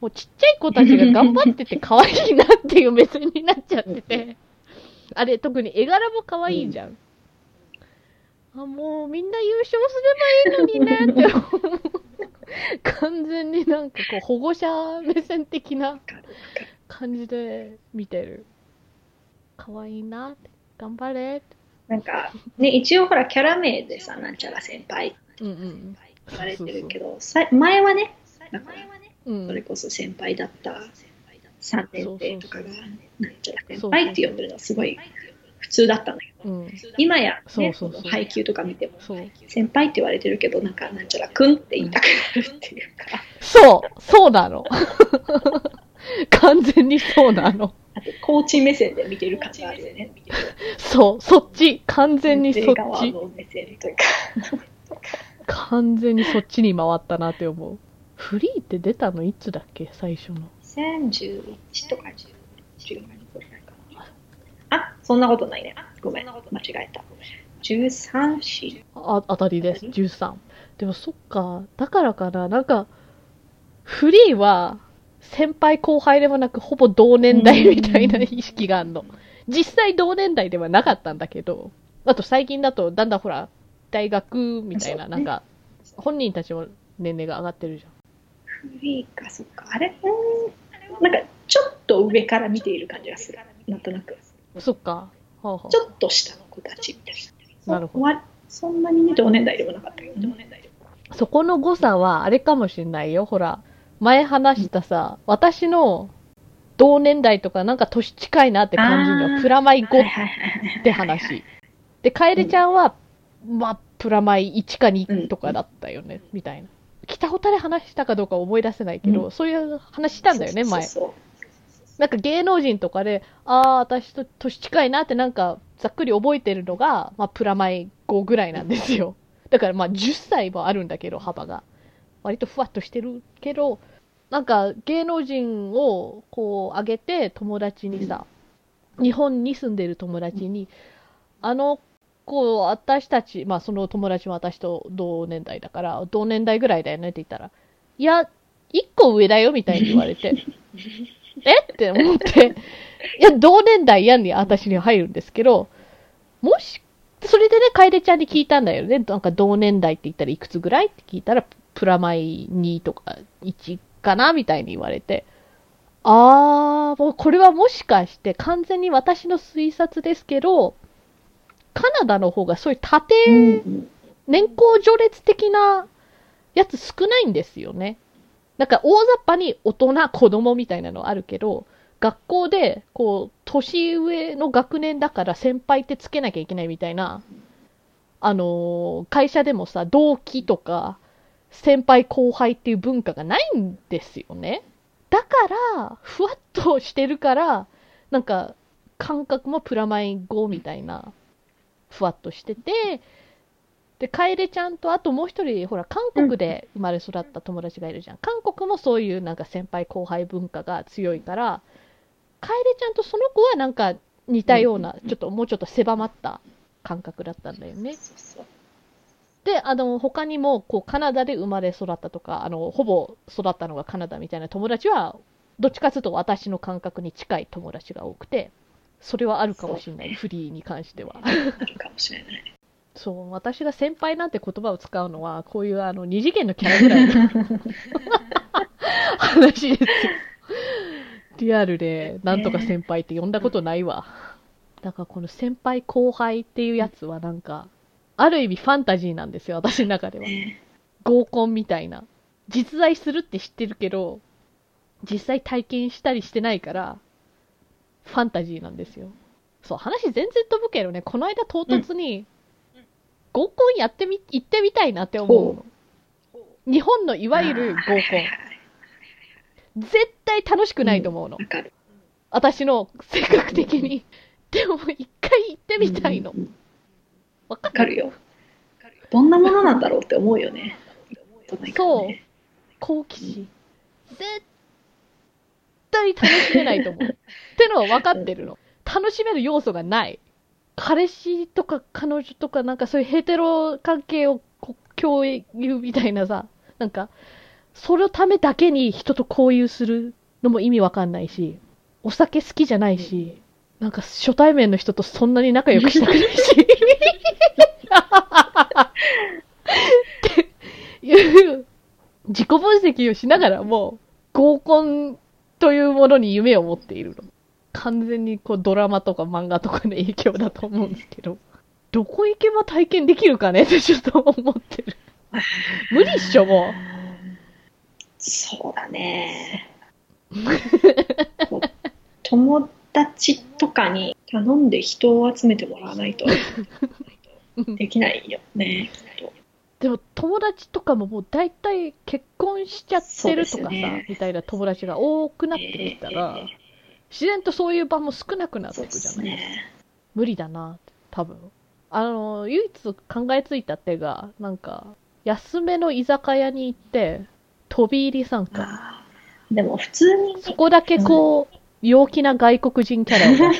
もうちっちゃい子たちが頑張ってて可愛いなっていう目線になっちゃってて、あれ特に絵柄も可愛いじゃん、うん、あもうみんな優勝すればいいのにねって完全になんかこう保護者目線的な感じで見てる。可愛いなって頑張れって、なんかね一応ほらキャラ名でさ、なんちゃら先輩って言われてるけど、前はね、それこそ先輩だった3年生とかがなんちゃら先輩って呼んでるのはすごい普通だったんだけど、今やね配球とか見ても先輩って言われてるけど、なんかなんちゃらくんって言いたくなるっていうか、そうなの。完全にそうなの。あとコーチ目線で見てる感じあるよね。そう、そっち完全にそっち側の目線というか完全にそっちに回ったなって思う。フリーって出たのいつだっけ、最初の2011とか10ぐらいかな。あ、そんなことないね。ごめん、間違えた。13しあたりです。13。でもそっか、だからかな、なんかフリーは先輩後輩でもなくほぼ同年代みたいな意識があるの。実際同年代ではなかったんだけど、あと最近だとだんだんほら大学みたいな、なんか本人たちも年齢が上がってるじゃん。フリーか、そっか、あれ、なんかちょっと上から見ている感じがする、なんとなく。そっか、はあはあ、ちょっと下の子たちみたいな。なるほど。そんなにね同年代でもなかったけど、そこの誤差はあれかもしれないよ。ほら前話したさ、私の同年代とかなんか年近いなって感じのプラマイ5って話で、カエデちゃんは、まあプラマイ1か2とかだったよね、みたいな。北ホタで話したかどうか思い出せないけど、そういう話したんだよね、前。なんか芸能人とかで、私と年近いなってなんかざっくり覚えてるのが、まあ、プラマイ5ぐらいなんですよ。だからまあ10歳もあるんだけど、幅が。割とふわっとしてるけど、なんか芸能人をこう挙げて友達にさ、日本に住んでる友達に、あの子私たち、まあその友達も私と同年代だから同年代ぐらいだよねって言ったら、いや1個上だよみたいに言われてえって思って、いや同年代やんに私には入るんですけど、もしそれでね、カエデちゃんに聞いたんだよね、なんか同年代って言ったらいくつぐらいって聞いたら、プラマイ2とか1かなみたいに言われて、あー、もうこれはもしかして完全に私の推察ですけど、カナダの方がそういう縦、年功序列的なやつ少ないんですよね。なんか大雑把に大人、子供みたいなのあるけど、学校でこう年上の学年だから先輩ってつけなきゃいけないみたいな、会社でもさ、同期とか先輩後輩っていう文化がないんですよね。だからふわっとしてるから、なんか感覚もプラマイ5みたいなふわっとしてて、でカエデちゃんと、あともう一人ほら韓国で生まれ育った友達がいるじゃん。韓国もそういうなんか先輩後輩文化が強いから、カエデちゃんとその子はなんか似たような、ちょっともうちょっと狭まった感覚だったんだよね。で、他にもこうカナダで生まれ育ったとか、ほぼ育ったのがカナダみたいな友達は、どっちかというと私の感覚に近い友達が多くて、それはあるかもしれない、フリーに関しては。あるかもしれない。そう、私が先輩なんて言葉を使うのは、こういう二次元のキャラぐらいの話ですよ。リアルでなんとか先輩って呼んだことないわ。だからこの先輩後輩っていうやつはなんか、ある意味ファンタジーなんですよ、私の中では。合コンみたいな。実在するって知ってるけど、実際体験したりしてないから、ファンタジーなんですよ。そう、話全然飛ぶけどね、この間唐突に、合コン行ってみたいなって思うの。日本のいわゆる合コン。絶対楽しくないと思うの。私の性格的に。でも一回行ってみたいの。わかるよ。どんなものなんだろうって思うよね。そう。好奇心。絶対楽しめないと思う。ってのは分かってるの。楽しめる要素がない。彼氏とか彼女とかなんかそういうヘテロ関係を共有みたいなさ、なんか、そのためだけに人と交友するのも意味わかんないし、お酒好きじゃないし、なんか初対面の人とそんなに仲良くしたくないし。っていう自己分析をしながらも合コンというものに夢を持っているの。完全にこうドラマとか漫画とかの影響だと思うんですけど、どこ行けば体験できるかねってちょっと思ってる。無理っしょ、もう。そうだね。友達とかに頼んで人を集めてもらわないと。できないよね。でも友達とかももう大体結婚しちゃってるとかさ、ね、みたいな友達が多くなってきたら、自然とそういう場も少なくなっていくじゃない。ね、無理だな多分。唯一考えついた手が、なんか安めの居酒屋に行って飛び入り参加。でも普通にそこだけこう、陽気な外国人キャラを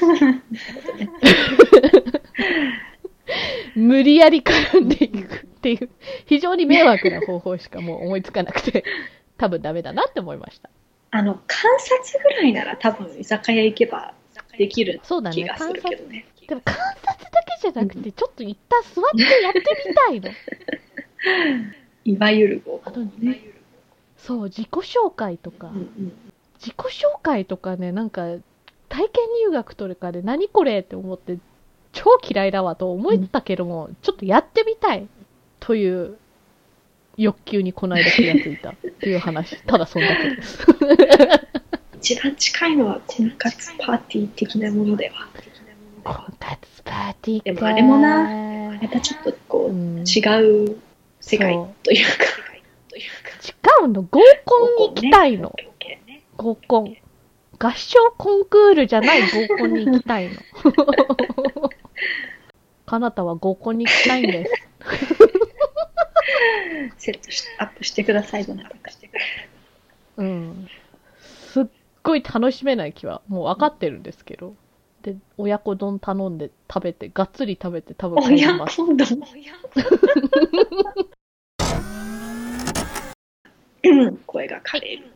無理やり絡んでいくっていう、非常に迷惑な方法しかもう思いつかなくて、多分ダメだなって思いました。観察ぐらいなら多分居酒屋行けばできる気がするけどね。でも観察だけじゃなくて、ちょっと一旦座ってやってみたいの。いわゆる合コンね。そう、自己紹介とかね、なんか体験入学とかで何これって思って超嫌いだわと思ったけども、ちょっとやってみたいという欲求にこの間気がついたっていう話。ただそんだけです。一番近いのは婚活パーティー的なものでは。婚活パーティーでもあれもな、またちょっとこう、違う世界というか、違うの。合コンに行きたいの。合コン。合唱コンクールじゃない合コンに行きたいの。かなたは合コンに行きたいんです。セットしアップしてくださいじゃなくて、うん、すっごい楽しめない気はもう分かってるんですけど、で親子丼頼んで食べてがっつり食べて多分帰ります。親子丼声が枯れる。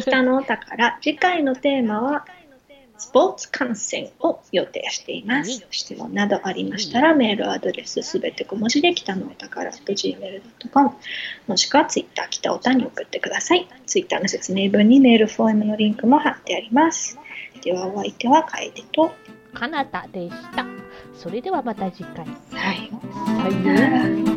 北のお宝、次回のテーマはスポーツ観戦を予定しています。質問などありましたらメールアドレスすべて小文字で北のお宝 gmail.com もしくはツイッター北おたに送ってください。ツイッターの説明文にメールフォームのリンクも貼ってあります。ではお相手はカエデとかなたでした。それではまた次回、さようなら。